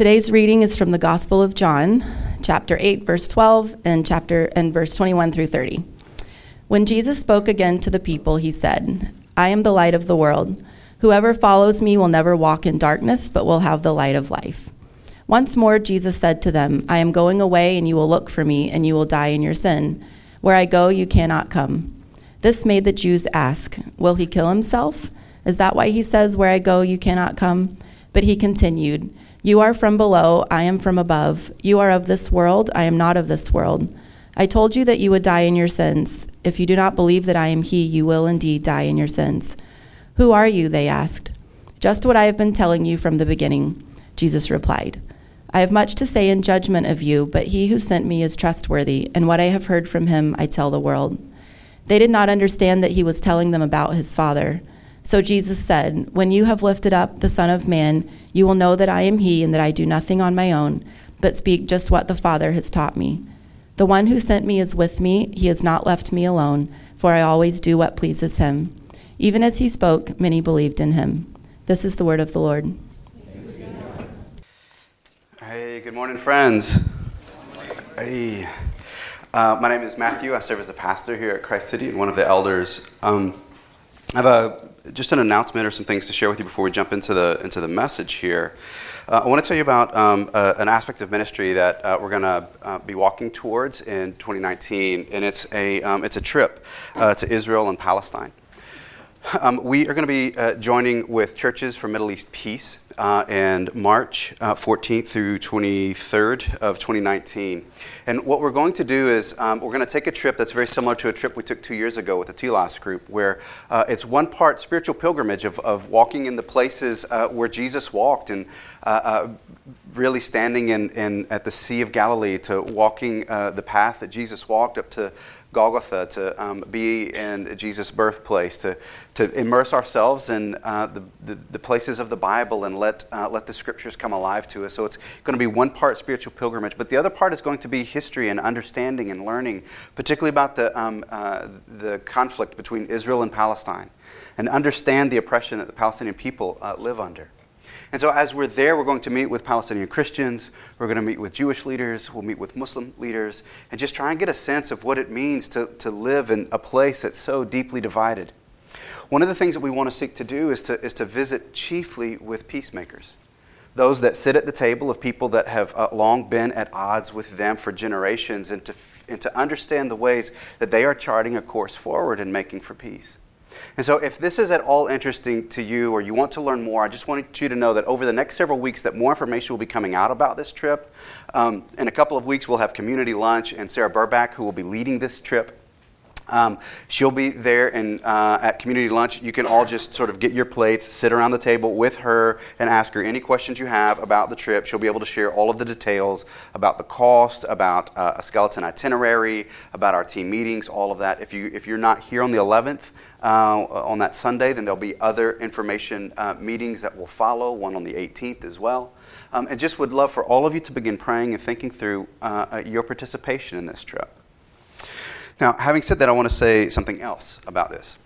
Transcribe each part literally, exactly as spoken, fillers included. Today's reading is from the Gospel of John, chapter eight, verse twelve, and chapter and verse twenty-one through thirty. When Jesus spoke again to the people, he said, "I am the light of the world. Whoever follows me will never walk in darkness, but will have the light of life." Once more, Jesus said to them, "I am going away, and you will look for me, and you will die in your sin. Where I go, you cannot come." This made the Jews ask, "Will he kill himself? Is that why he says, 'Where I go, you cannot come'?" But he continued, "You are from below, I am from above. You are of this world, I am not of this world. I told you that you would die in your sins. If you do not believe that I am he, you will indeed die in your sins." "Who are you?" they asked. "Just what I have been telling you from the beginning," Jesus replied. "I have much to say in judgment of you, but he who sent me is trustworthy, and what I have heard from him I tell the world." They did not understand that he was telling them about his Father. So Jesus said, "When you have lifted up the Son of Man, you will know that I am he and that I do nothing on my own, but speak just what the Father has taught me. The one who sent me is with me. He has not left me alone, for I always do what pleases him." Even as he spoke, many believed in him. This is the word of the Lord. Hey, good morning, friends. Hey. Uh, my name is Matthew. I serve as a pastor here at Christ City and one of the elders. Um, I have a, just an announcement or some things to share with you before we jump into the into the message here. Uh, I want to tell you about um, uh, an aspect of ministry that uh, we're going to uh, be walking towards in twenty nineteen, and it's a um, it's a trip uh, to Israel and Palestine. Um, we are going to be uh, joining with Churches for Middle East Peace uh, in March uh, fourteenth through twenty-third of twenty nineteen. And what we're going to do is um, we're going to take a trip that's very similar to a trip we took two years ago with the Telos group, where uh, it's one part spiritual pilgrimage of, of walking in the places uh, where Jesus walked and uh, uh, really standing in, in at the Sea of Galilee to walking uh, the path that Jesus walked up to Golgotha, to um, be in Jesus' birthplace, to to immerse ourselves in uh, the, the the places of the Bible and let uh, let the Scriptures come alive to us. So it's going to be one part spiritual pilgrimage, but the other part is going to be history and understanding and learning, particularly about the um, uh, the conflict between Israel and Palestine, and understand the oppression that the Palestinian people uh, live under. And so as we're there, we're going to meet with Palestinian Christians, we're going to meet with Jewish leaders, we'll meet with Muslim leaders, and just try and get a sense of what it means to, to live in a place that's so deeply divided. One of the things that we want to seek to do is to, is to visit chiefly with peacemakers, those that sit at the table of people that have uh, long been at odds with them for generations, and to, and to understand the ways that they are charting a course forward and making for peace. And so if this is at all interesting to you or you want to learn more, I just want you to know that over the next several weeks that more information will be coming out about this trip. Um, in a couple of weeks, we'll have community lunch, and Sarah Burback, who will be leading this trip, um, she'll be there and uh, at community lunch. You can all just sort of get your plates, sit around the table with her, and ask her any questions you have about the trip. She'll be able to share all of the details about the cost, about uh, a skeleton itinerary, about our team meetings, all of that. If you, if you're not here on the eleventh, Uh, on that Sunday, then there'll be other information uh, meetings that will follow, one on the eighteenth as well. Um, and just would love for all of you to begin praying and thinking through uh, your participation in this trip. Now, having said that, I want to say something else about this.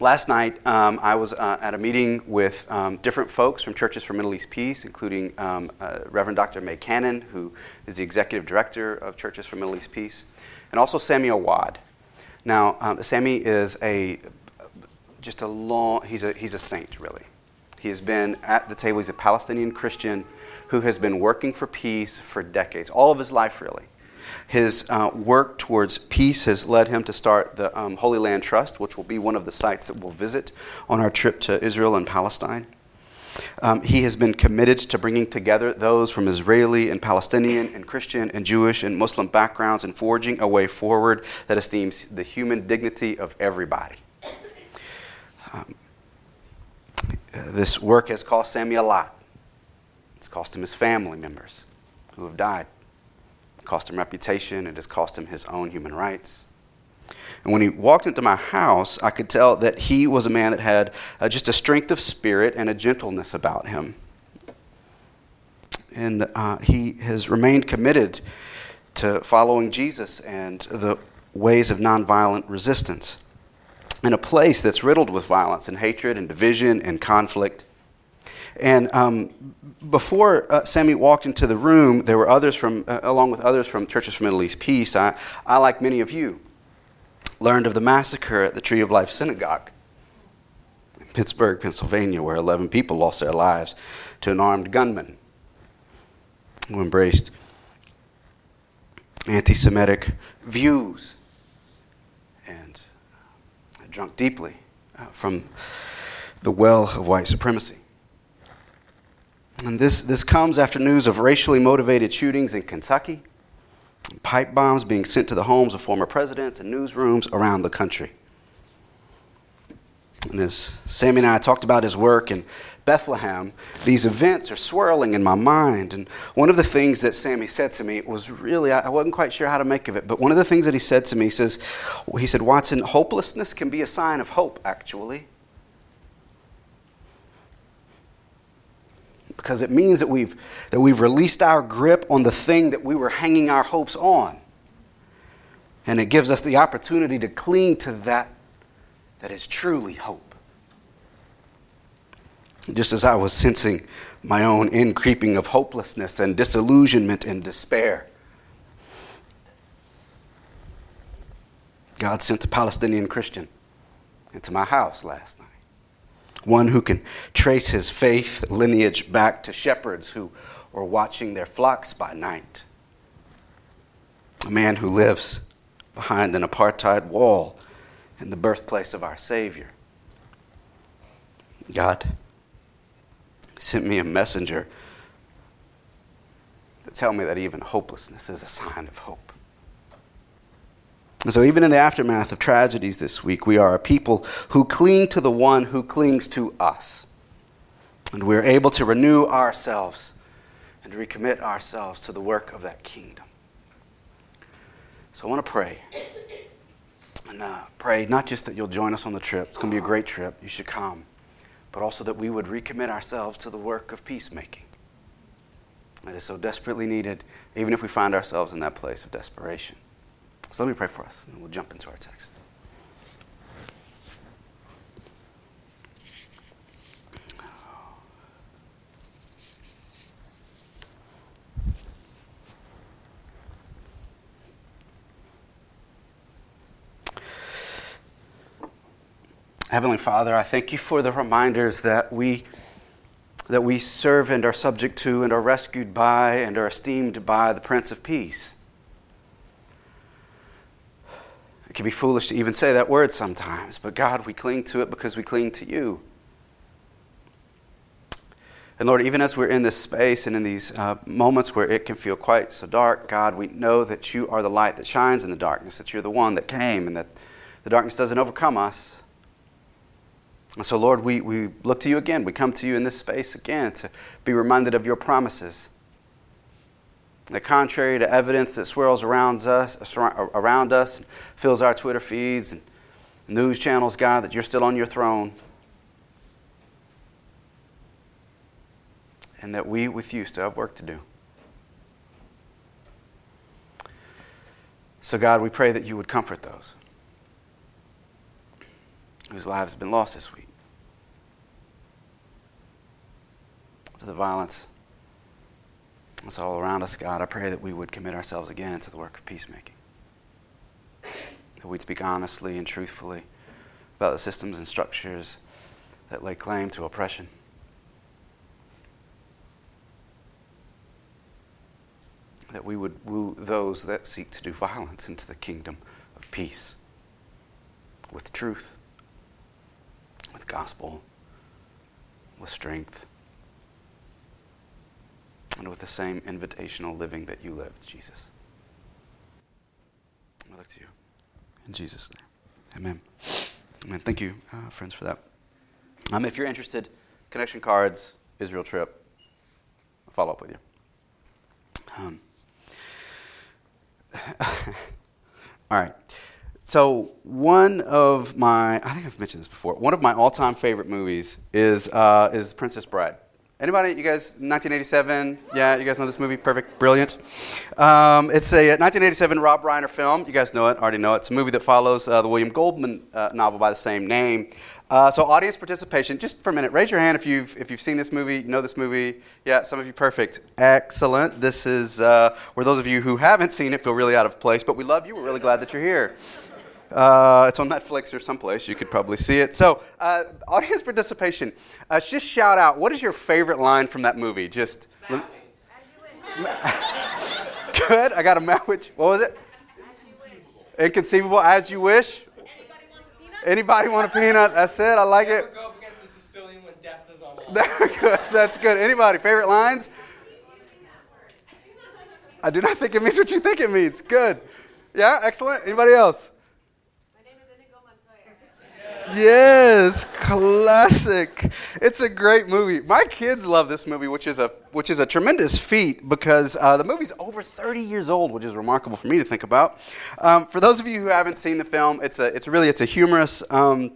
Last night, um, I was uh, at a meeting with um, different folks from Churches for Middle East Peace, including um, uh, Reverend Doctor May Cannon, who is the Executive Director of Churches for Middle East Peace, and also Samuel Wadd. Now, um, Sammy is a, just a long, he's a he's a saint, really. He has been at the table, he's a Palestinian Christian who has been working for peace for decades, all of his life, really. His uh, work towards peace has led him to start the um, Holy Land Trust, which will be one of the sites that we'll visit on our trip to Israel and Palestine. Um, he has been committed to bringing together those from Israeli and Palestinian and Christian and Jewish and Muslim backgrounds and forging a way forward that esteems the human dignity of everybody. Um, this work has cost Sammy a lot. It's cost him his family members who have died. It cost him reputation. It has cost him his own human rights. And when he walked into my house, I could tell that he was a man that had uh, just a strength of spirit and a gentleness about him. And uh, he has remained committed to following Jesus and the ways of nonviolent resistance in a place that's riddled with violence and hatred and division and conflict. And um, before uh, Sammy walked into the room, there were others from, uh, along with others from Churches for Middle East Peace, I, I, like many of you, learned of the massacre at the Tree of Life Synagogue in Pittsburgh, Pennsylvania, where eleven people lost their lives to an armed gunman who embraced anti-Semitic views and drunk deeply from the well of white supremacy. And this, this comes after news of racially motivated shootings in Kentucky, pipe bombs being sent to the homes of former presidents and newsrooms around the country. And as Sammy and I talked about his work in Bethlehem, these events are swirling in my mind. And one of the things that Sammy said to me was really, I wasn't quite sure how to make of it, but one of the things that he said to me, he says, he said, Watson, hopelessness can be a sign of hope, actually. Because it means that we've that we've released our grip on the thing that we were hanging our hopes on. And it gives us the opportunity to cling to that that is truly hope. Just as I was sensing my own increasing of hopelessness and disillusionment and despair, God sent a Palestinian Christian into my house last night. One who can trace his faith lineage back to shepherds who were watching their flocks by night. A man who lives behind an apartheid wall in the birthplace of our Savior. God sent me a messenger to tell me that even hopelessness is a sign of hope. And so even in the aftermath of tragedies this week, we are a people who cling to the one who clings to us. And we're able to renew ourselves and recommit ourselves to the work of that kingdom. So I want to pray. And uh, pray not just that you'll join us on the trip. It's going to be a great trip. You should come. But also that we would recommit ourselves to the work of peacemaking. That is so desperately needed, even if we find ourselves in that place of desperation. So let me pray for us, and we'll jump into our text. Heavenly Father, I thank you for the reminders that we that we serve and are subject to and are rescued by and are esteemed by the Prince of Peace. It can be foolish to even say that word sometimes, but God, we cling to it because we cling to you. And Lord, even as we're in this space and in these uh, moments where it can feel quite so dark, God, we know that you are the light that shines in the darkness, that you're the one that came and that the darkness doesn't overcome us. And so, Lord, we, we look to you again. We come to you in this space again to be reminded of your promises. That contrary to evidence that swirls around us, around us, and fills our Twitter feeds and news channels, God, that you're still on your throne. And that we, with you, still have work to do. So, God, we pray that you would comfort those whose lives have been lost this week to the violence. It's all around us, God. I pray that we would commit ourselves again to the work of peacemaking. That we'd speak honestly and truthfully about the systems and structures that lay claim to oppression. That we would woo those that seek to do violence into the kingdom of peace with truth, with gospel, with strength, and with the same invitational living that you lived, Jesus. I look to you. In Jesus' name. Amen. Amen. Thank you, uh, friends, for that. Um, if you're interested, connection cards, Israel trip, I'll follow up with you. Um, all right. So one of my, I think I've mentioned this before, one of my all-time favorite movies is uh, is Princess Bride. Anybody, you guys, nineteen eighty-seven, yeah, you guys know this movie? Perfect, brilliant. Um, it's a nineteen eighty-seven Rob Reiner film. You guys know it, already know it. It's a movie that follows uh, the William Goldman uh, novel by the same name. Uh, so audience participation, just for a minute, raise your hand if you've if you've seen this movie, you know this movie. Yeah, some of you, perfect. Excellent. This is uh, where those of you who haven't seen it feel really out of place, but we love you. We're really glad that you're here. Uh, it's on Netflix or someplace. You could probably see it. So uh, audience participation, uh, just shout out, what is your favorite line from that movie? Just l- Good. I got a mouth. What was it? Inconceivable. Inconceivable, as you wish. Anybody want a peanut? That's it. I like Never it. Go up against the Sicilian when death is on good. That's good. Anybody? Favorite lines? I do not think it means what you think it means. Good. Yeah. Excellent. Anybody else? My name is Inigo Montoya. Yes. Classic. It's a great movie. My kids love this movie, which is a which is a tremendous feat because uh, the movie's over thirty years old, which is remarkable for me to think about. Um, for those of you who haven't seen the film, it's a it's really it's a humorous um,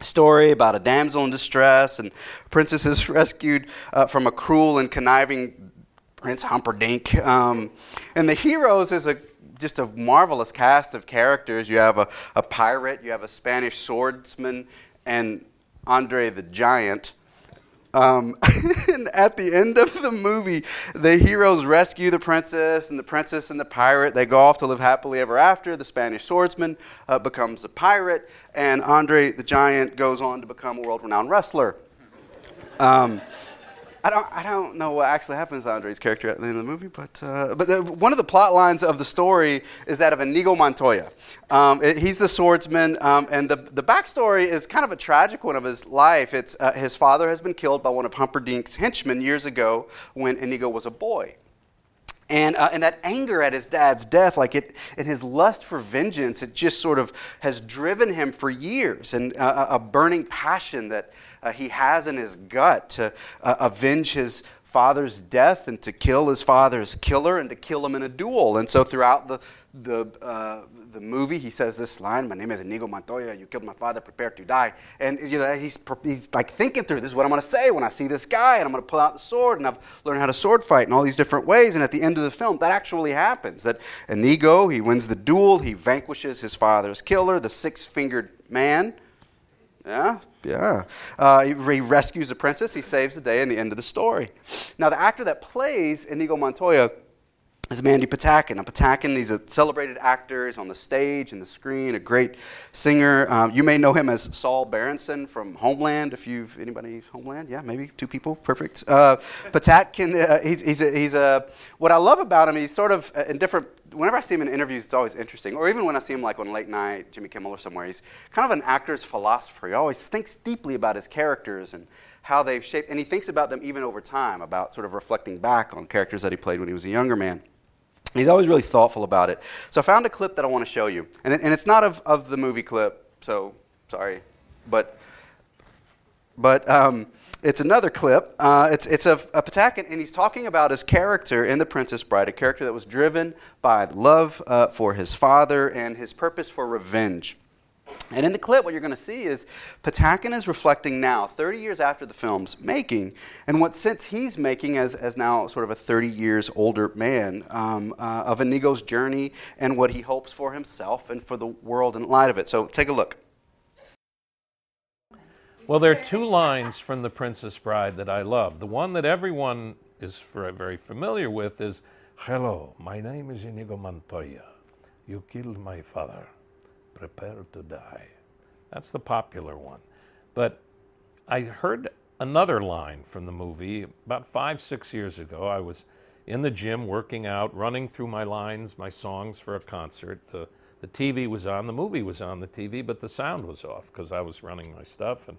story about a damsel in distress and princesses rescued uh, from a cruel and conniving Prince Humperdinck. Um, and the heroes is a just a marvelous cast of characters. You have a, a pirate, you have a Spanish swordsman, and Andre the Giant. Um, and at the end of the movie, the heroes rescue the princess, and the princess and the pirate, they go off to live happily ever after. The Spanish swordsman uh, becomes a pirate, and Andre the Giant goes on to become a world-renowned wrestler. Um, I don't I don't know what actually happens to Andre's character at the end of the movie, but uh, but the, one of the plot lines of the story is that of Inigo Montoya. Um, it, he's the swordsman, um, and the, the backstory is kind of a tragic one of his life. It's uh, his father has been killed by one of Humperdinck's henchmen years ago when Inigo was a boy. And uh, and that anger at his dad's death, like it, and his lust for vengeance, it just sort of has driven him for years, and uh, a burning passion that uh, he has in his gut to uh, avenge his father's death and to kill his father's killer and to kill him in a duel. And so throughout the the uh, the movie, he says this line: "My name is Inigo Montoya. You killed my father. Prepare to die." And you know he's he's like thinking through this is what I'm going to say when I see this guy, and I'm going to pull out the sword, and I've learned how to sword fight in all these different ways. And at the end of the film, that actually happens. That Inigo he wins the duel. He vanquishes his father's killer, the six-fingered man. Yeah. Yeah. Uh, he rescues the princess. He saves the day in the end of the story. Now, the actor that plays Inigo Montoya is Mandy Patinkin. Now, Patinkin, he's a celebrated actor. He's on the stage and the screen, a great singer. Um, you may know him as Saul Berenson from Homeland. If you've, anybody, Homeland? Yeah, maybe two people. Perfect. Uh, Patinkin, uh, he's, he's, a, he's a, what I love about him, he's sort of in different, whenever I see him in interviews, it's always interesting. Or even when I see him like on late night, Jimmy Kimmel or somewhere, he's kind of an actor's philosopher. He always thinks deeply about his characters and how they've shaped, and he thinks about them even over time, about sort of reflecting back on characters that he played when he was a younger man. He's always really thoughtful about it. So I found a clip that I want to show you. And, it, and it's not of, of the movie clip, so sorry. But but um, it's another clip. Uh, it's it's of a Patinkin, and he's talking about his character in The Princess Bride, a character that was driven by love uh, for his father and his purpose for revenge. And in the clip, what you're going to see is Patinkin is reflecting now, thirty years after the film's making, and what sense he's making as, as now sort of a thirty years older man um, uh, of Inigo's journey and what he hopes for himself and for the world in light of it. So take a look. Well, there are two lines from The Princess Bride that I love. The one that everyone is very familiar with is, "Hello, my name is Inigo Montoya. You killed my father. Prepare to die." That's the popular one. But I heard another line from the movie about five, six years ago. I was in the gym working out, running through my lines, my songs for a concert. The, the T V was on, the movie was on the T V, but the sound was off because I was running my stuff. And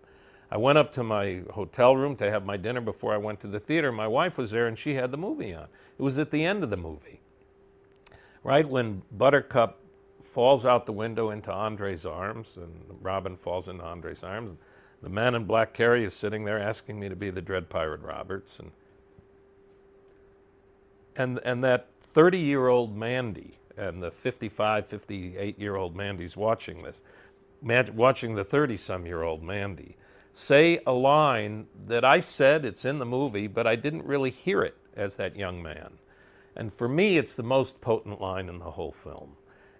I went up to my hotel room to have my dinner before I went to the theater. My wife was there and she had the movie on. It was at the end of the movie, right when Buttercup falls out the window into Andre's arms, and Robin falls into Andre's arms. The man in black carry is sitting there asking me to be the Dread Pirate Roberts. And and, and that thirty-year-old Mandy and the fifty-five, fifty-eight-year-old Mandy's watching this, watching the thirty-some-year-old Mandy say a line that I said, it's in the movie, but I didn't really hear it as that young man. And for me, it's the most potent line in the whole film.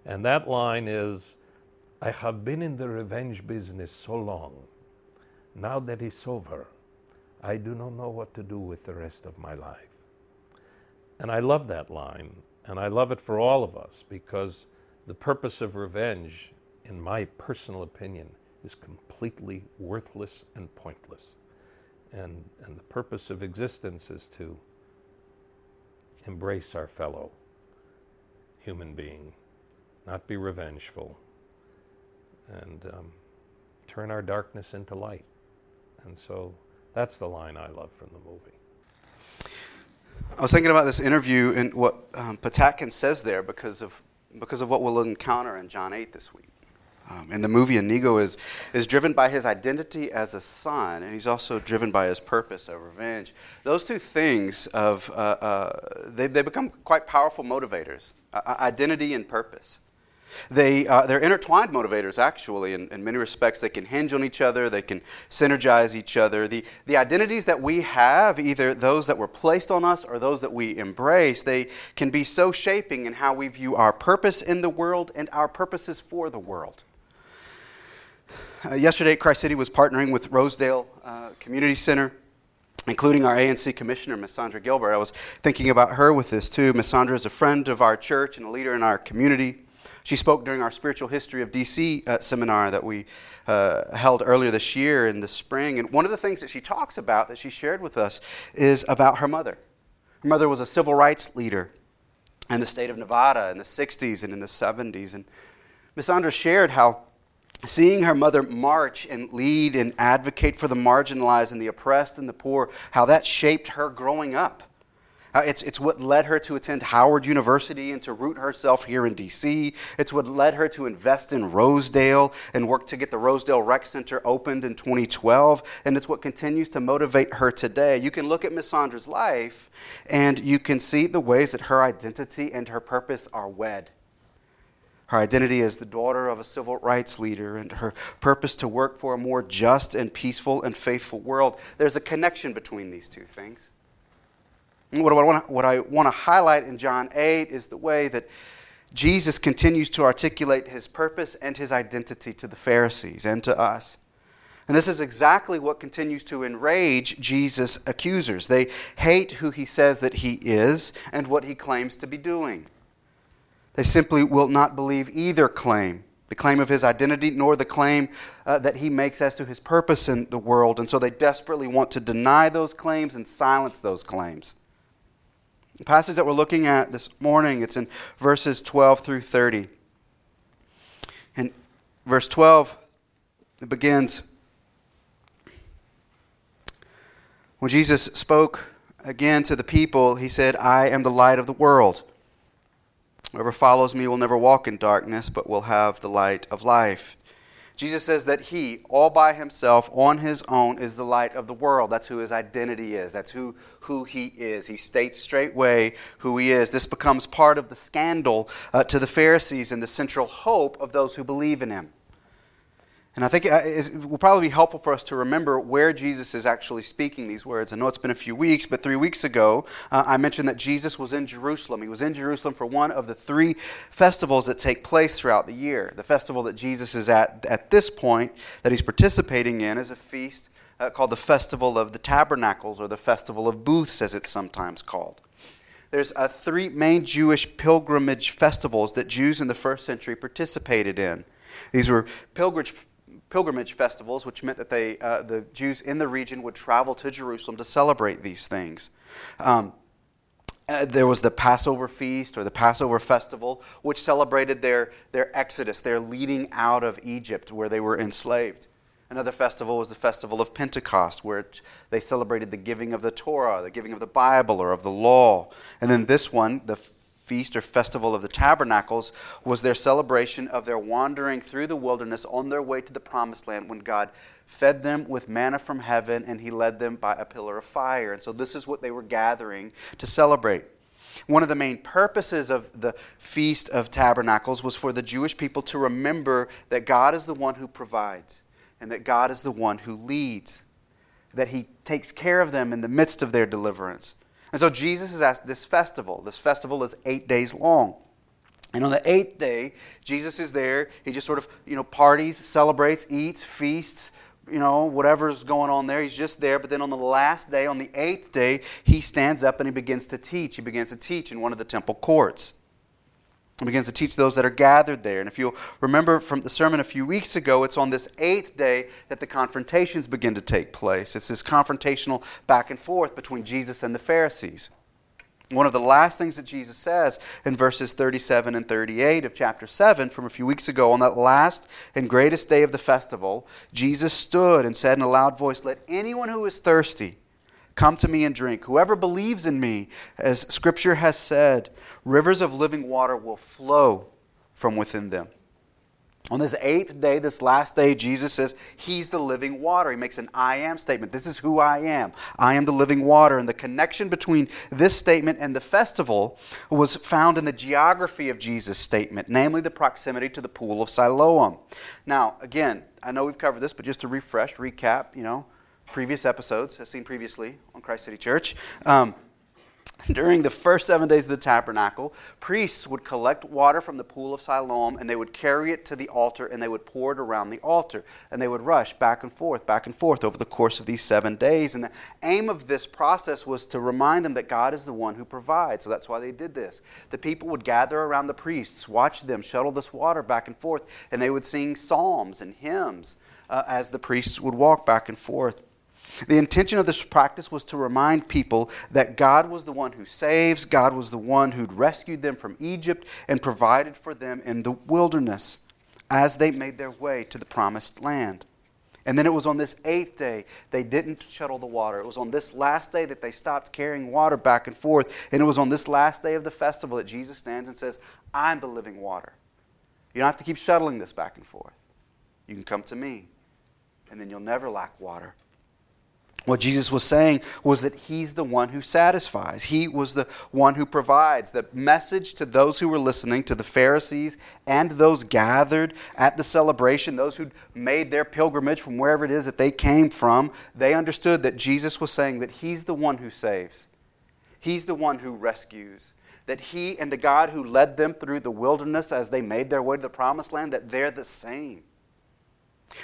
And that line is, "I have been in the revenge business so long now that it's over, I do not know what to do with the rest of my life. And I love that line, and I love it for all of us, because the purpose of revenge, in my personal opinion, is completely worthless and pointless. And, and the purpose of existence is to embrace our fellow human being, not be revengeful, and um, turn our darkness into light. And so that's the line I love from the movie. I was thinking about this interview and what um, Patinkin says there because of because of what we'll encounter in John eight this week. Um, in the movie, Inigo is, is driven by his identity as a son, and he's also driven by his purpose of revenge. Those two things, of uh, uh, they, they become quite powerful motivators, uh, identity and purpose. They, uh, they're intertwined motivators, actually, in, in many respects. They can hinge on each other. They can synergize each other. The, the identities that we have, either those that were placed on us or those that we embrace, they can be so shaping in how we view our purpose in the world and our purposes for the world. Uh, yesterday at Christ City was partnering with Rosedale uh, Community Center, including our A N C commissioner, Miz Sandra Gilbert. I was thinking about her with this too. Miz Sandra is a friend of our church and a leader in our community. She spoke during our Spiritual History of D C uh, seminar that we uh, held earlier this year in the spring. And one of the things that she talks about, that she shared with us, is about her mother. Her mother was a civil rights leader in the state of Nevada in the sixties and in the seventies. And Miz Sandra shared how seeing her mother march and lead and advocate for the marginalized and the oppressed and the poor, how that shaped her growing up. Uh, it's, it's what led her to attend Howard University and to root herself here in D C. It's what led her to invest in Rosedale and work to get the Rosedale Rec Center opened in twenty twelve. And it's what continues to motivate her today. You can look at Miz Sandra's life and you can see the ways that her identity and her purpose are wed. Her identity as the daughter of a civil rights leader and her purpose to work for a more just and peaceful and faithful world. There's a connection between these two things. What I want to, what I want to highlight in John eight is the way that Jesus continues to articulate his purpose and his identity to the Pharisees and to us. And this is exactly what continues to enrage Jesus' accusers. They hate who he says that he is and what he claims to be doing. They simply will not believe either claim, the claim of his identity nor the claim uh, that he makes as to his purpose in the world. And so they desperately want to deny those claims and silence those claims. The passage that we're looking at this morning, it's in verses twelve through thirty. And verse twelve, it begins, when Jesus spoke again to the people, he said, I am the light of the world. Whoever follows me will never walk in darkness, but will have the light of life. Jesus says that he, all by himself, on his own, is the light of the world. That's who his identity is. That's who, who he is. He states straightway who he is. This becomes part of the scandal uh, to the Pharisees and the central hope of those who believe in him. And I think it will probably be helpful for us to remember where Jesus is actually speaking these words. I know it's been a few weeks, but three weeks ago, uh, I mentioned that Jesus was in Jerusalem. He was in Jerusalem for one of the three festivals that take place throughout the year. The festival that Jesus is at at this point, that he's participating in, is a feast uh, called the Festival of the Tabernacles, or the Festival of Booths, as it's sometimes called. There's uh, three main Jewish pilgrimage festivals that Jews in the first century participated in. These were pilgrimage pilgrimage festivals, which meant that they, uh, the Jews in the region would travel to Jerusalem to celebrate these things. Um, uh, there was the Passover feast or the Passover festival, which celebrated their, their exodus, their leading out of Egypt where they were enslaved. Another festival was the Festival of Pentecost, where they celebrated the giving of the Torah, the giving of the Bible or of the law. And then this one, the Feast or Festival of the Tabernacles, was their celebration of their wandering through the wilderness on their way to the Promised Land when God fed them with manna from heaven and he led them by a pillar of fire. And so this is what they were gathering to celebrate. One of the main purposes of the Feast of Tabernacles was for the Jewish people to remember that God is the one who provides and that God is the one who leads, that he takes care of them in the midst of their deliverance. And so Jesus is at this festival. This festival is eight days long. And on the eighth day, Jesus is there. He just sort of, you know, parties, celebrates, eats, feasts, you know, whatever's going on there. He's just there. But then on the last day, on the eighth day, he stands up and he begins to teach. He begins to teach in one of the temple courts. He begins to teach those that are gathered there. And if you'll remember from the sermon a few weeks ago, it's on this eighth day that the confrontations begin to take place. It's this confrontational back and forth between Jesus and the Pharisees. One of the last things that Jesus says in verses thirty-seven and thirty-eight of chapter seven from a few weeks ago, on that last and greatest day of the festival, Jesus stood and said in a loud voice, "Let anyone who is thirsty come to me and drink. Whoever believes in me, as Scripture has said, rivers of living water will flow from within them." On this eighth day, this last day, Jesus says he's the living water. He makes an I am statement. This is who I am. I am the living water. And the connection between this statement and the festival was found in the geography of Jesus' statement, namely the proximity to the Pool of Siloam. Now, again, I know we've covered this, but just to refresh, recap, you know, previous episodes, as seen previously on Christ City Church. Um, During the first seven days of the tabernacle, priests would collect water from the Pool of Siloam, and they would carry it to the altar, and they would pour it around the altar, and they would rush back and forth, back and forth over the course of these seven days. And the aim of this process was to remind them that God is the one who provides. So that's why they did this. The people would gather around the priests, watch them shuttle this water back and forth, and they would sing psalms and hymns uh, as the priests would walk back and forth. The intention of this practice was to remind people that God was the one who saves, God was the one who'd rescued them from Egypt and provided for them in the wilderness as they made their way to the promised land. And then it was on this eighth day they didn't shuttle the water. It was on this last day that they stopped carrying water back and forth. And it was on this last day of the festival that Jesus stands and says, "I'm the living water. You don't have to keep shuttling this back and forth. You can come to me, and then you'll never lack water." What Jesus was saying was that he's the one who satisfies. He was the one who provides. The message to those who were listening, to the Pharisees and those gathered at the celebration, those who made their pilgrimage from wherever it is that they came from, they understood that Jesus was saying that he's the one who saves. He's the one who rescues. That he and the God who led them through the wilderness as they made their way to the promised land, that they're the same.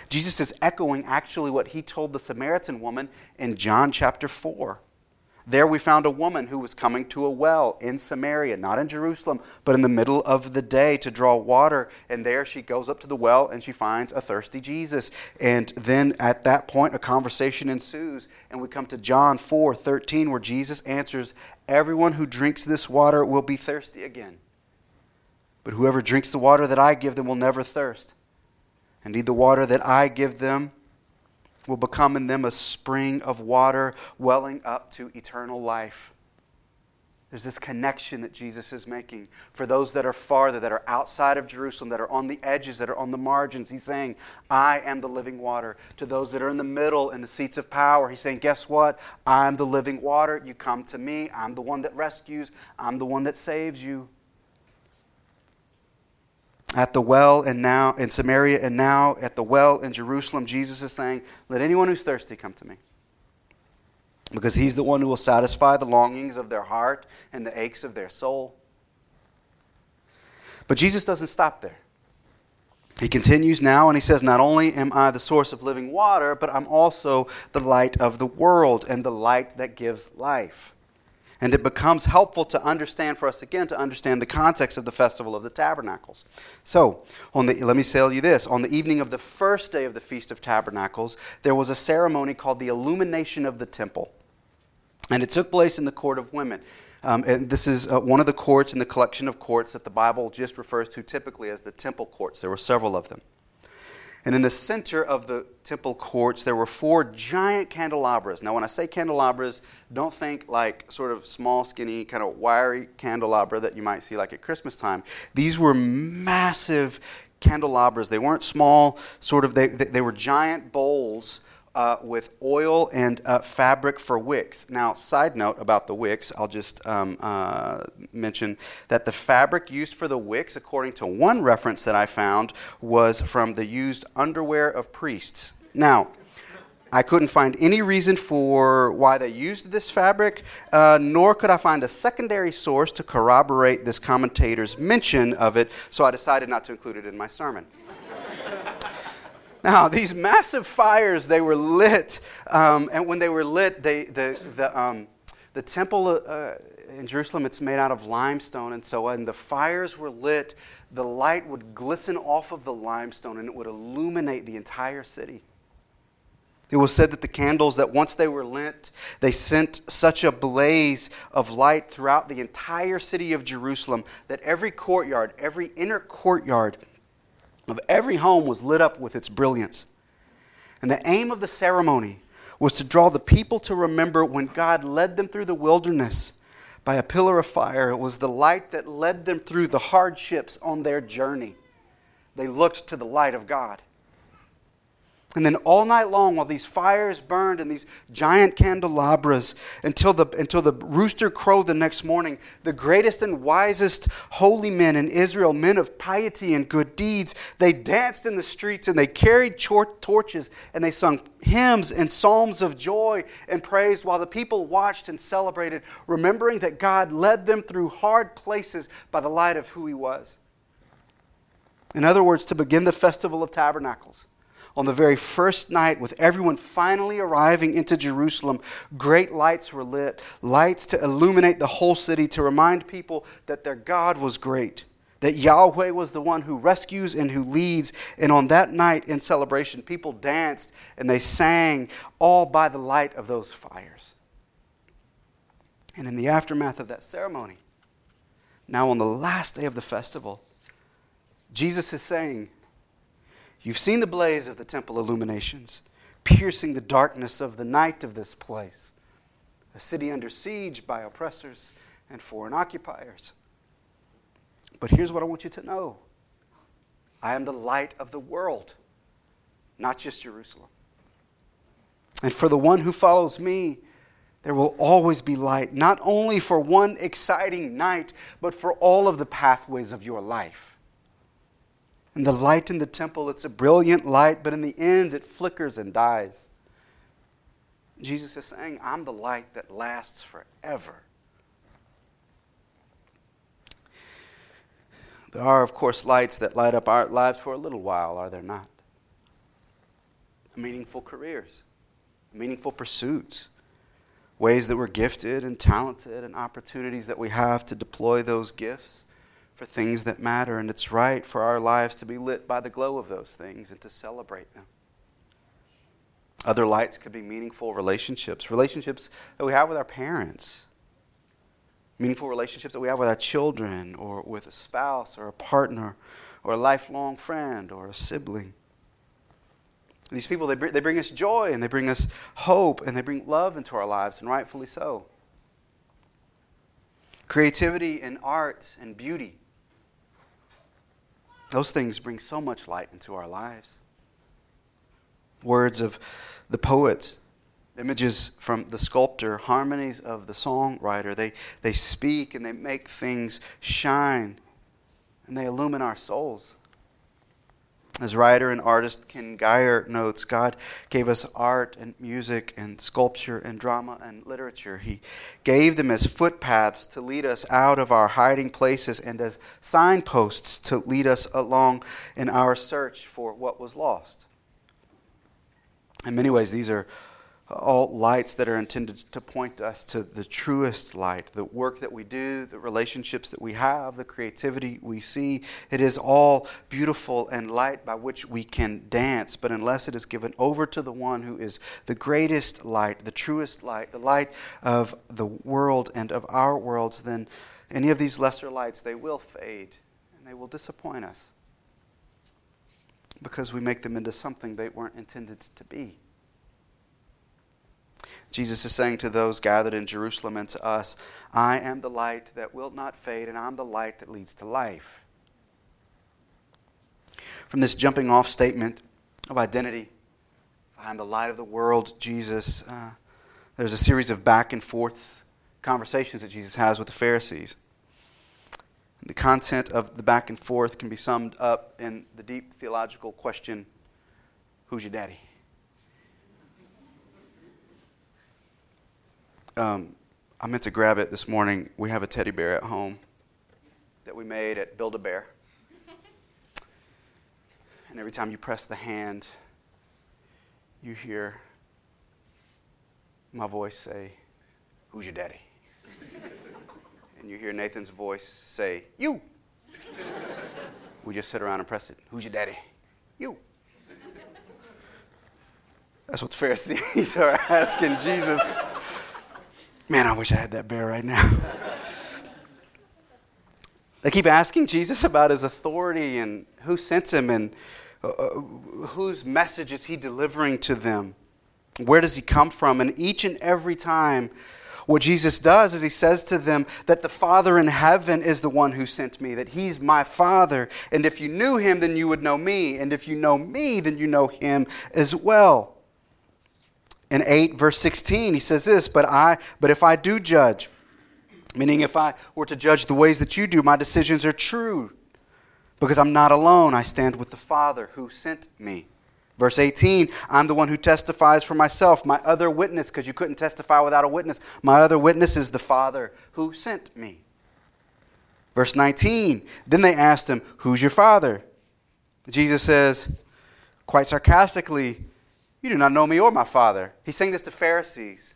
Jesus is echoing actually what he told the Samaritan woman in John chapter four. There we found a woman who was coming to a well in Samaria, not in Jerusalem, but in the middle of the day to draw water. And there she goes up to the well and she finds a thirsty Jesus. And then at that point, a conversation ensues. And we come to John four thirteen, where Jesus answers, "Everyone who drinks this water will be thirsty again. But whoever drinks the water that I give them will never thirst. Indeed, the water that I give them will become in them a spring of water welling up to eternal life." There's this connection that Jesus is making for those that are farther, that are outside of Jerusalem, that are on the edges, that are on the margins. He's saying, "I am the living water." To those that are in the middle, in the seats of power, he's saying, "Guess what? I'm the living water. You come to me. I'm the one that rescues. I'm the one that saves you." At the well and now in Samaria and now at the well in Jerusalem, Jesus is saying, "Let anyone who's thirsty come to me." Because he's the one who will satisfy the longings of their heart and the aches of their soul. But Jesus doesn't stop there. He continues now and he says, "Not only am I the source of living water, but I'm also the light of the world and the light that gives life." And it becomes helpful to understand, for us again, to understand the context of the Festival of the Tabernacles. So, on the, let me tell you this. On the evening of the first day of the Feast of Tabernacles, there was a ceremony called the Illumination of the Temple. And it took place in the Court of Women. Um, and this is uh, one of the courts in the collection of courts that the Bible just refers to typically as the temple courts. There were several of them. And in the center of the temple courts, there were four giant candelabras. Now, when I say candelabras, don't think like sort of small, skinny, kind of wiry candelabra that you might see like at Christmas time. These were massive candelabras. They weren't small, sort of, they, they, they were giant bowls uh, with oil and uh, fabric for wicks. Now, side note about the wicks, I'll just um, uh, mention that the fabric used for the wicks, according to one reference that I found, was from the used underwear of priests. Now, I couldn't find any reason for why they used this fabric, uh, nor could I find a secondary source to corroborate this commentator's mention of it, so I decided not to include it in my sermon. Now, these massive fires, they were lit, um, and when they were lit, they the the um, the temple uh, in Jerusalem, it's made out of limestone, and so when the fires were lit, the light would glisten off of the limestone, and it would illuminate the entire city. It was said that the candles, that once they were lit, they sent such a blaze of light throughout the entire city of Jerusalem that every courtyard, every inner courtyard of every home was lit up with its brilliance. And the aim of the ceremony was to draw the people to remember when God led them through the wilderness by a pillar of fire. It was the light that led them through the hardships on their journey. They looked to the light of God. And then all night long, while these fires burned and these giant candelabras, until the until the rooster crowed the next morning, the greatest and wisest holy men in Israel, men of piety and good deeds, they danced in the streets and they carried tor- torches and they sung hymns and psalms of joy and praise while the people watched and celebrated, remembering that God led them through hard places by the light of who He was. In other words, to begin the Festival of Tabernacles, on the very first night, with everyone finally arriving into Jerusalem, great lights were lit, lights to illuminate the whole city, to remind people that their God was great, that Yahweh was the one who rescues and who leads. And on that night in celebration, people danced and they sang, all by the light of those fires. And in the aftermath of that ceremony, now on the last day of the festival, Jesus is saying, "You've seen the blaze of the temple illuminations, piercing the darkness of the night of this place, a city under siege by oppressors and foreign occupiers. But here's what I want you to know. I am the light of the world, not just Jerusalem. And for the one who follows me, there will always be light, not only for one exciting night, but for all of the pathways of your life." And the light in the temple, it's a brilliant light, but in the end it flickers and dies. Jesus is saying, "I'm the light that lasts forever." There are, of course, lights that light up our lives for a little while, are there not? Meaningful careers, meaningful pursuits, ways that we're gifted and talented, and opportunities that we have to deploy those gifts for things that matter, and it's right for our lives to be lit by the glow of those things and to celebrate them. Other lights could be meaningful relationships, relationships that we have with our parents, meaningful relationships that we have with our children, or with a spouse, or a partner, or a lifelong friend, or a sibling. These people, they bring, they bring us joy, and they bring us hope, and they bring love into our lives, and rightfully so. Creativity and art and beauty. Those things bring so much light into our lives. Words of the poets, images from the sculptor, harmonies of the songwriter. They, they speak and they make things shine, and they illumine our souls. As writer and artist Ken Geyer notes, God gave us art and music and sculpture and drama and literature. He gave them as footpaths to lead us out of our hiding places, and as signposts to lead us along in our search for what was lost. In many ways, these are all lights that are intended to point us to the truest light. The work that we do, the relationships that we have, the creativity we see, it is all beautiful and light by which we can dance. But unless it is given over to the one who is the greatest light, the truest light, the light of the world and of our worlds, then any of these lesser lights, they will fade and they will disappoint us, because we make them into something they weren't intended to be. Jesus is saying to those gathered in Jerusalem and to us, "I am the light that will not fade, and I'm the light that leads to life." From this jumping off statement of identity, "I am the light of the world," Jesus, uh, there's a series of back and forth conversations that Jesus has with the Pharisees. The content of the back and forth can be summed up in the deep theological question, "Who's your daddy?" Um, I meant to grab it this morning. We have a teddy bear at home that we made at Build-A-Bear. And every time you press the hand you hear my voice say, "Who's your daddy?" And you hear Nathan's voice say, "You." We just sit around and press it. Who's your daddy? You. That's what the Pharisees are asking Jesus. Man, I wish I had that bear right now. They keep asking Jesus about his authority and who sent him and uh, whose message is he delivering to them. Where does he come from? And each and every time, what Jesus does is he says to them that the Father in heaven is the one who sent me, that he's my Father. And if you knew him, then you would know me. And if you know me, then you know him as well. In eight, verse sixteen, he says this, but I, but if I do judge, meaning if I were to judge the ways that you do, my decisions are true, because I'm not alone. I stand with the Father who sent me. Verse eighteen, I'm the one who testifies for myself, my other witness, because you couldn't testify without a witness. My other witness is the Father who sent me. Verse nineteen, then they asked him, who's your father? Jesus says, quite sarcastically, you do not know me or my Father. He's saying this to Pharisees,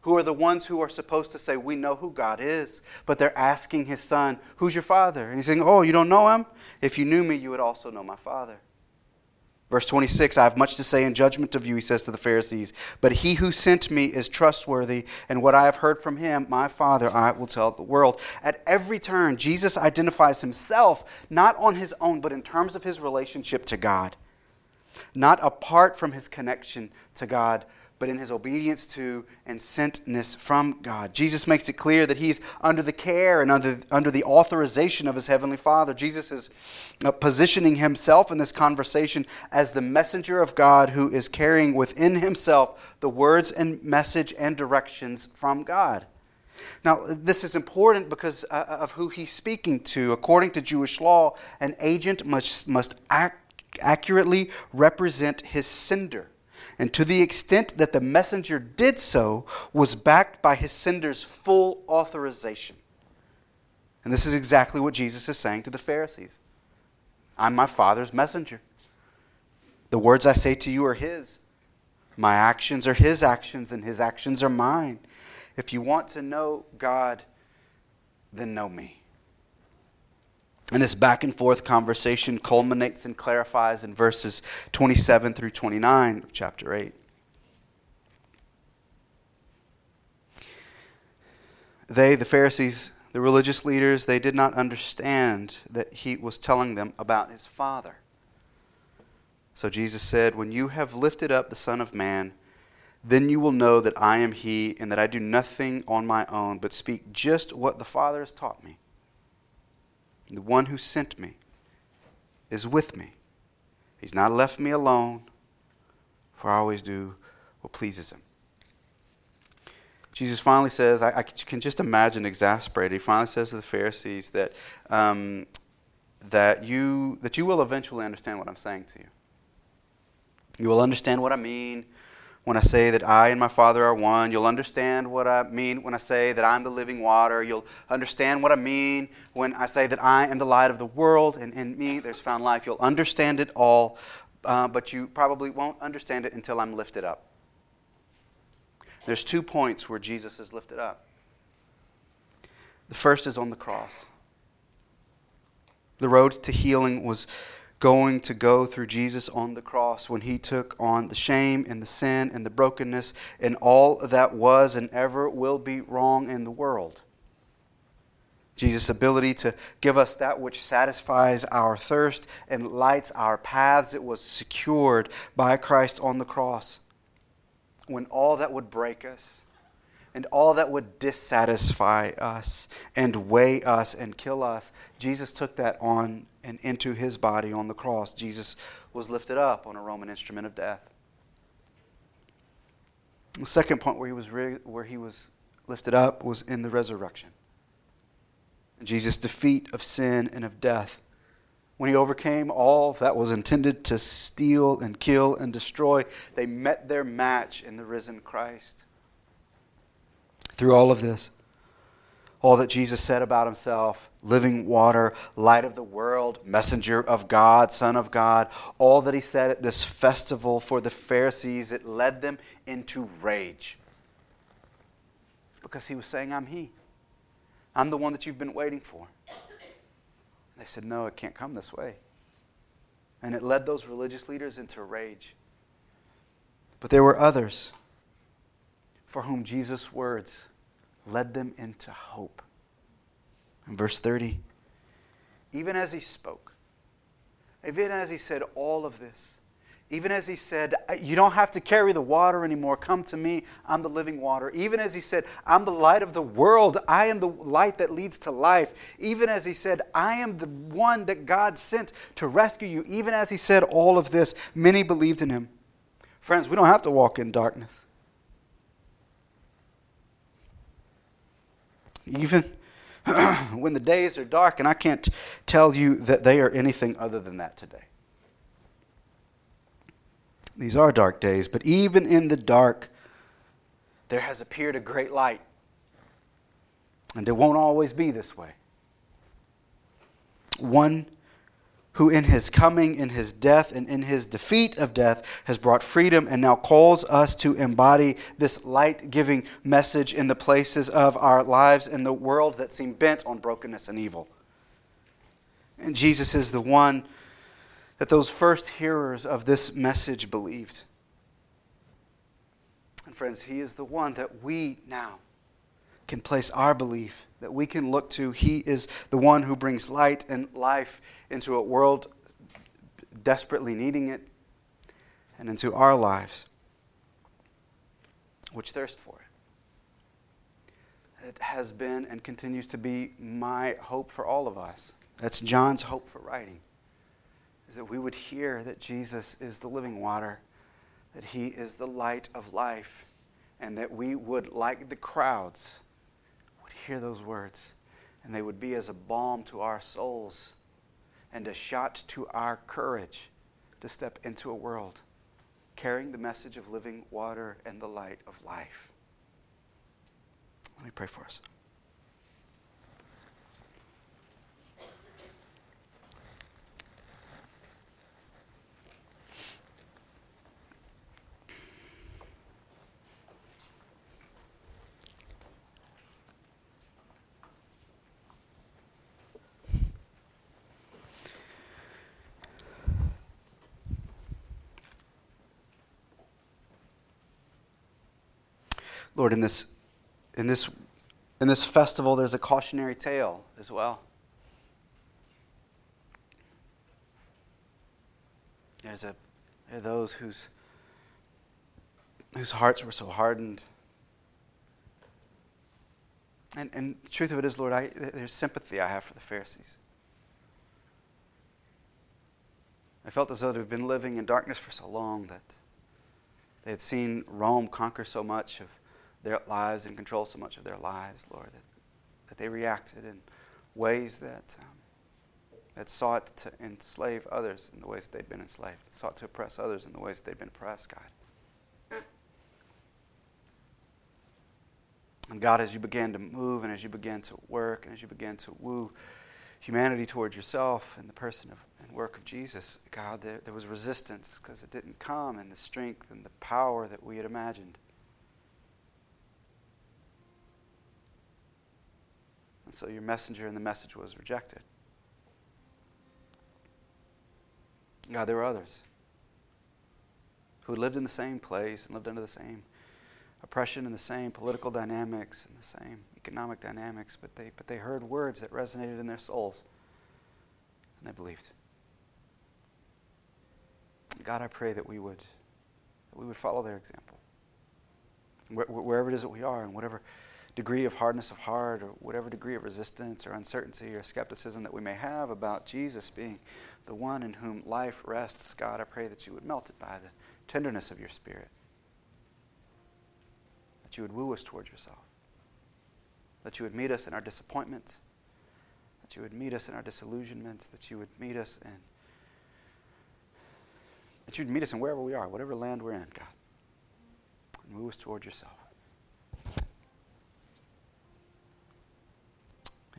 who are the ones who are supposed to say, we know who God is, but they're asking his son, who's your father? And he's saying, oh, you don't know him? If you knew me, you would also know my Father. Verse twenty-six, I have much to say in judgment of you, he says to the Pharisees, but he who sent me is trustworthy, and what I have heard from him, my Father, I will tell the world. At every turn, Jesus identifies himself, not on his own, but in terms of his relationship to God. Not apart from his connection to God, but in his obedience to and sentness from God. Jesus makes it clear that he's under the care and under, under the authorization of his heavenly Father. Jesus is positioning himself in this conversation as the messenger of God who is carrying within himself the words and message and directions from God. Now, this is important because uh, of who he's speaking to. According to Jewish law, an agent must, must act accurately represent his sender, and to the extent that the messenger did so was backed by his sender's full authorization. And this is exactly what Jesus is saying to the Pharisees. I'm my Father's messenger. The words I say to you are his. My actions are his actions, and his actions are mine. If you want to know God, then know me. And this back and forth conversation culminates and clarifies in verses twenty-seven through twenty-nine of chapter eight. They, the Pharisees, the religious leaders, they did not understand that he was telling them about his Father. So Jesus said, when you have lifted up the Son of Man, then you will know that I am he and that I do nothing on my own, but speak just what the Father has taught me. The one who sent me is with me. He's not left me alone, for I always do what pleases him. Jesus finally says, I, I can just imagine exasperated. He finally says to the Pharisees that um, that you that you will eventually understand what I'm saying to you. You will understand what I mean when I say that I and my Father are one. You'll understand what I mean when I say that I'm the living water. You'll understand what I mean when I say that I am the light of the world, and in me there's found life. You'll understand it all, uh, but you probably won't understand it until I'm lifted up. There's two points where Jesus is lifted up. The first is on the cross. The road to healing was going to go through Jesus on the cross when he took on the shame and the sin and the brokenness and all that was and ever will be wrong in the world. Jesus' ability to give us that which satisfies our thirst and lights our paths, it was secured by Christ on the cross when all that would break us and all that would dissatisfy us and weigh us and kill us, Jesus took that on and into his body on the cross. Jesus was lifted up on a Roman instrument of death. The second point where he was re- where he was lifted up was in the resurrection. Jesus' defeat of sin and of death, when he overcame all that was intended to steal and kill and destroy, they met their match in the risen Christ. Through all of this, all that Jesus said about himself, living water, light of the world, messenger of God, son of God, all that he said at this festival for the Pharisees, it led them into rage. Because he was saying, I'm he. I'm the one that you've been waiting for. And they said, no, it can't come this way. And it led those religious leaders into rage. But there were others for whom Jesus' words led them into hope. In verse thirty, even as he spoke, even as he said all of this, even as he said, you don't have to carry the water anymore, come to me, I'm the living water. Even as he said, I'm the light of the world, I am the light that leads to life. Even as he said, I am the one that God sent to rescue you. Even as he said all of this, many believed in him. Friends, we don't have to walk in darkness. Even when the days are dark, and I can't tell you that they are anything other than that today. These are dark days, but even in the dark, there has appeared a great light. And it won't always be this way. One who in his coming, in his death, and in his defeat of death has brought freedom and now calls us to embody this light-giving message in the places of our lives in the world that seem bent on brokenness and evil. And Jesus is the one that those first hearers of this message believed. And friends, he is the one that we now can place our belief, that we can look to. He is the one who brings light and life into a world desperately needing it and into our lives, which thirst for it. It has been and continues to be my hope for all of us. That's John's hope for writing, is that we would hear that Jesus is the living water, that he is the light of life, and that we would, like the crowds, hear those words, and they would be as a balm to our souls and a shot to our courage to step into a world carrying the message of living water and the light of life. Let me pray for us. Lord, in this, in this, in this festival, there's a cautionary tale as well. There's a there are those whose whose hearts were so hardened, and and the truth of it is, Lord, I there's sympathy I have for the Pharisees. I felt as though they'd been living in darkness for so long that they had seen Rome conquer so much of their lives and control so much of their lives, Lord, that, that they reacted in ways that um, that sought to enslave others in the ways that they'd been enslaved, sought to oppress others in the ways that they'd been oppressed, God. And God, as you began to move and as you began to work and as you began to woo humanity toward yourself and the person of, and work of Jesus, God, there, there was resistance because it didn't come in the strength and the power that we had imagined. So your messenger and the message was rejected. God, there were others who lived in the same place and lived under the same oppression and the same political dynamics and the same economic dynamics, but they but they heard words that resonated in their souls and they believed. God, I pray that we would that we would follow their example. Wherever it is that we are and whatever degree of hardness of heart or whatever degree of resistance or uncertainty or skepticism that we may have about Jesus being the one in whom life rests, God, I pray that you would melt it by the tenderness of your spirit, that you would woo us toward yourself, that you would meet us in our disappointments, that you would meet us in our disillusionments, that you would meet us in, that you would meet us in wherever we are, whatever land we're in, God, and woo us toward yourself.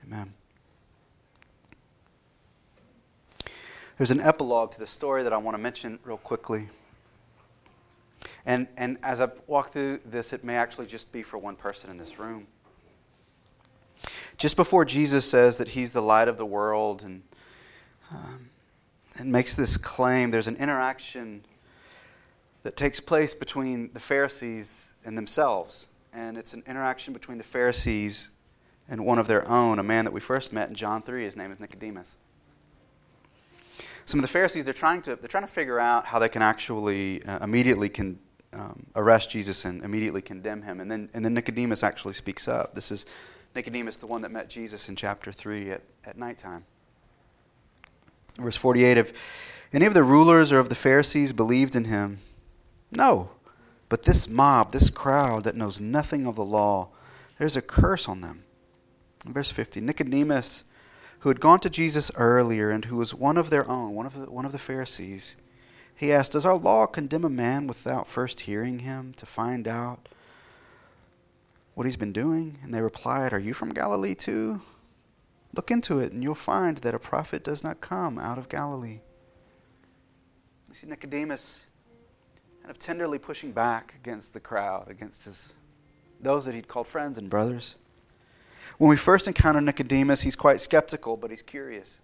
Amen. There's an epilogue to the story that I want to mention real quickly. And and as I walk through this, it may actually just be for one person in this room. Just before Jesus says that he's the light of the world and um, and makes this claim, there's an interaction that takes place between the Pharisees and themselves. And it's an interaction between the Pharisees and one of their own, a man that we first met in John three. His name is Nicodemus. Some of the Pharisees, they're trying to they're trying to figure out how they can actually uh, immediately can um, arrest Jesus and immediately condemn him. And then and then Nicodemus actually speaks up. This is Nicodemus, the one that met Jesus in chapter three at, at nighttime. Verse forty-eight, if any of the rulers or of the Pharisees believed in him, no, but this mob, this crowd that knows nothing of the law, there's a curse on them. Verse fifty, Nicodemus, who had gone to Jesus earlier and who was one of their own, one of the, one of the Pharisees, he asked, does our law condemn a man without first hearing him to find out what he's been doing? And they replied, are you from Galilee too? Look into it and you'll find that a prophet does not come out of Galilee. You see, Nicodemus kind of tenderly pushing back against the crowd, against his those that he'd called friends and brothers. When we first encounter Nicodemus, he's quite skeptical, but he's curious.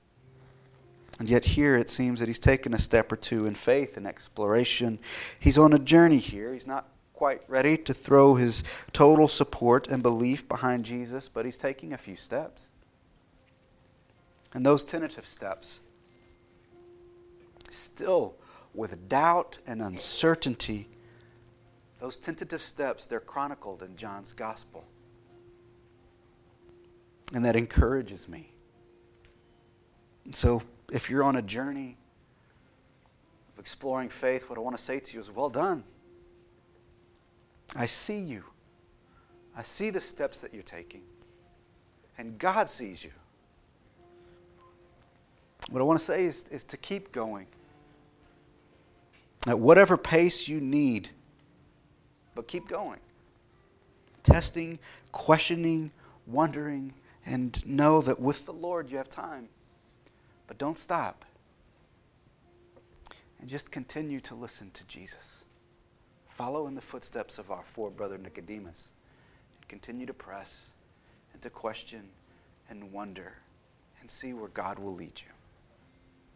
And yet here it seems that he's taken a step or two in faith and exploration. He's on a journey here. He's not quite ready to throw his total support and belief behind Jesus, but he's taking a few steps. And those tentative steps, still with doubt and uncertainty, those tentative steps, they're chronicled in John's Gospel. And that encourages me. And so if you're on a journey of exploring faith, what I want to say to you is, well done. I see you. I see the steps that you're taking. And God sees you. What I want to say is, is to keep going. At whatever pace you need, but keep going. Testing, questioning, wondering, and know that with the Lord you have time. But don't stop. And just continue to listen to Jesus. Follow in the footsteps of our forebrother Nicodemus. And continue to press and to question and wonder and see where God will lead you.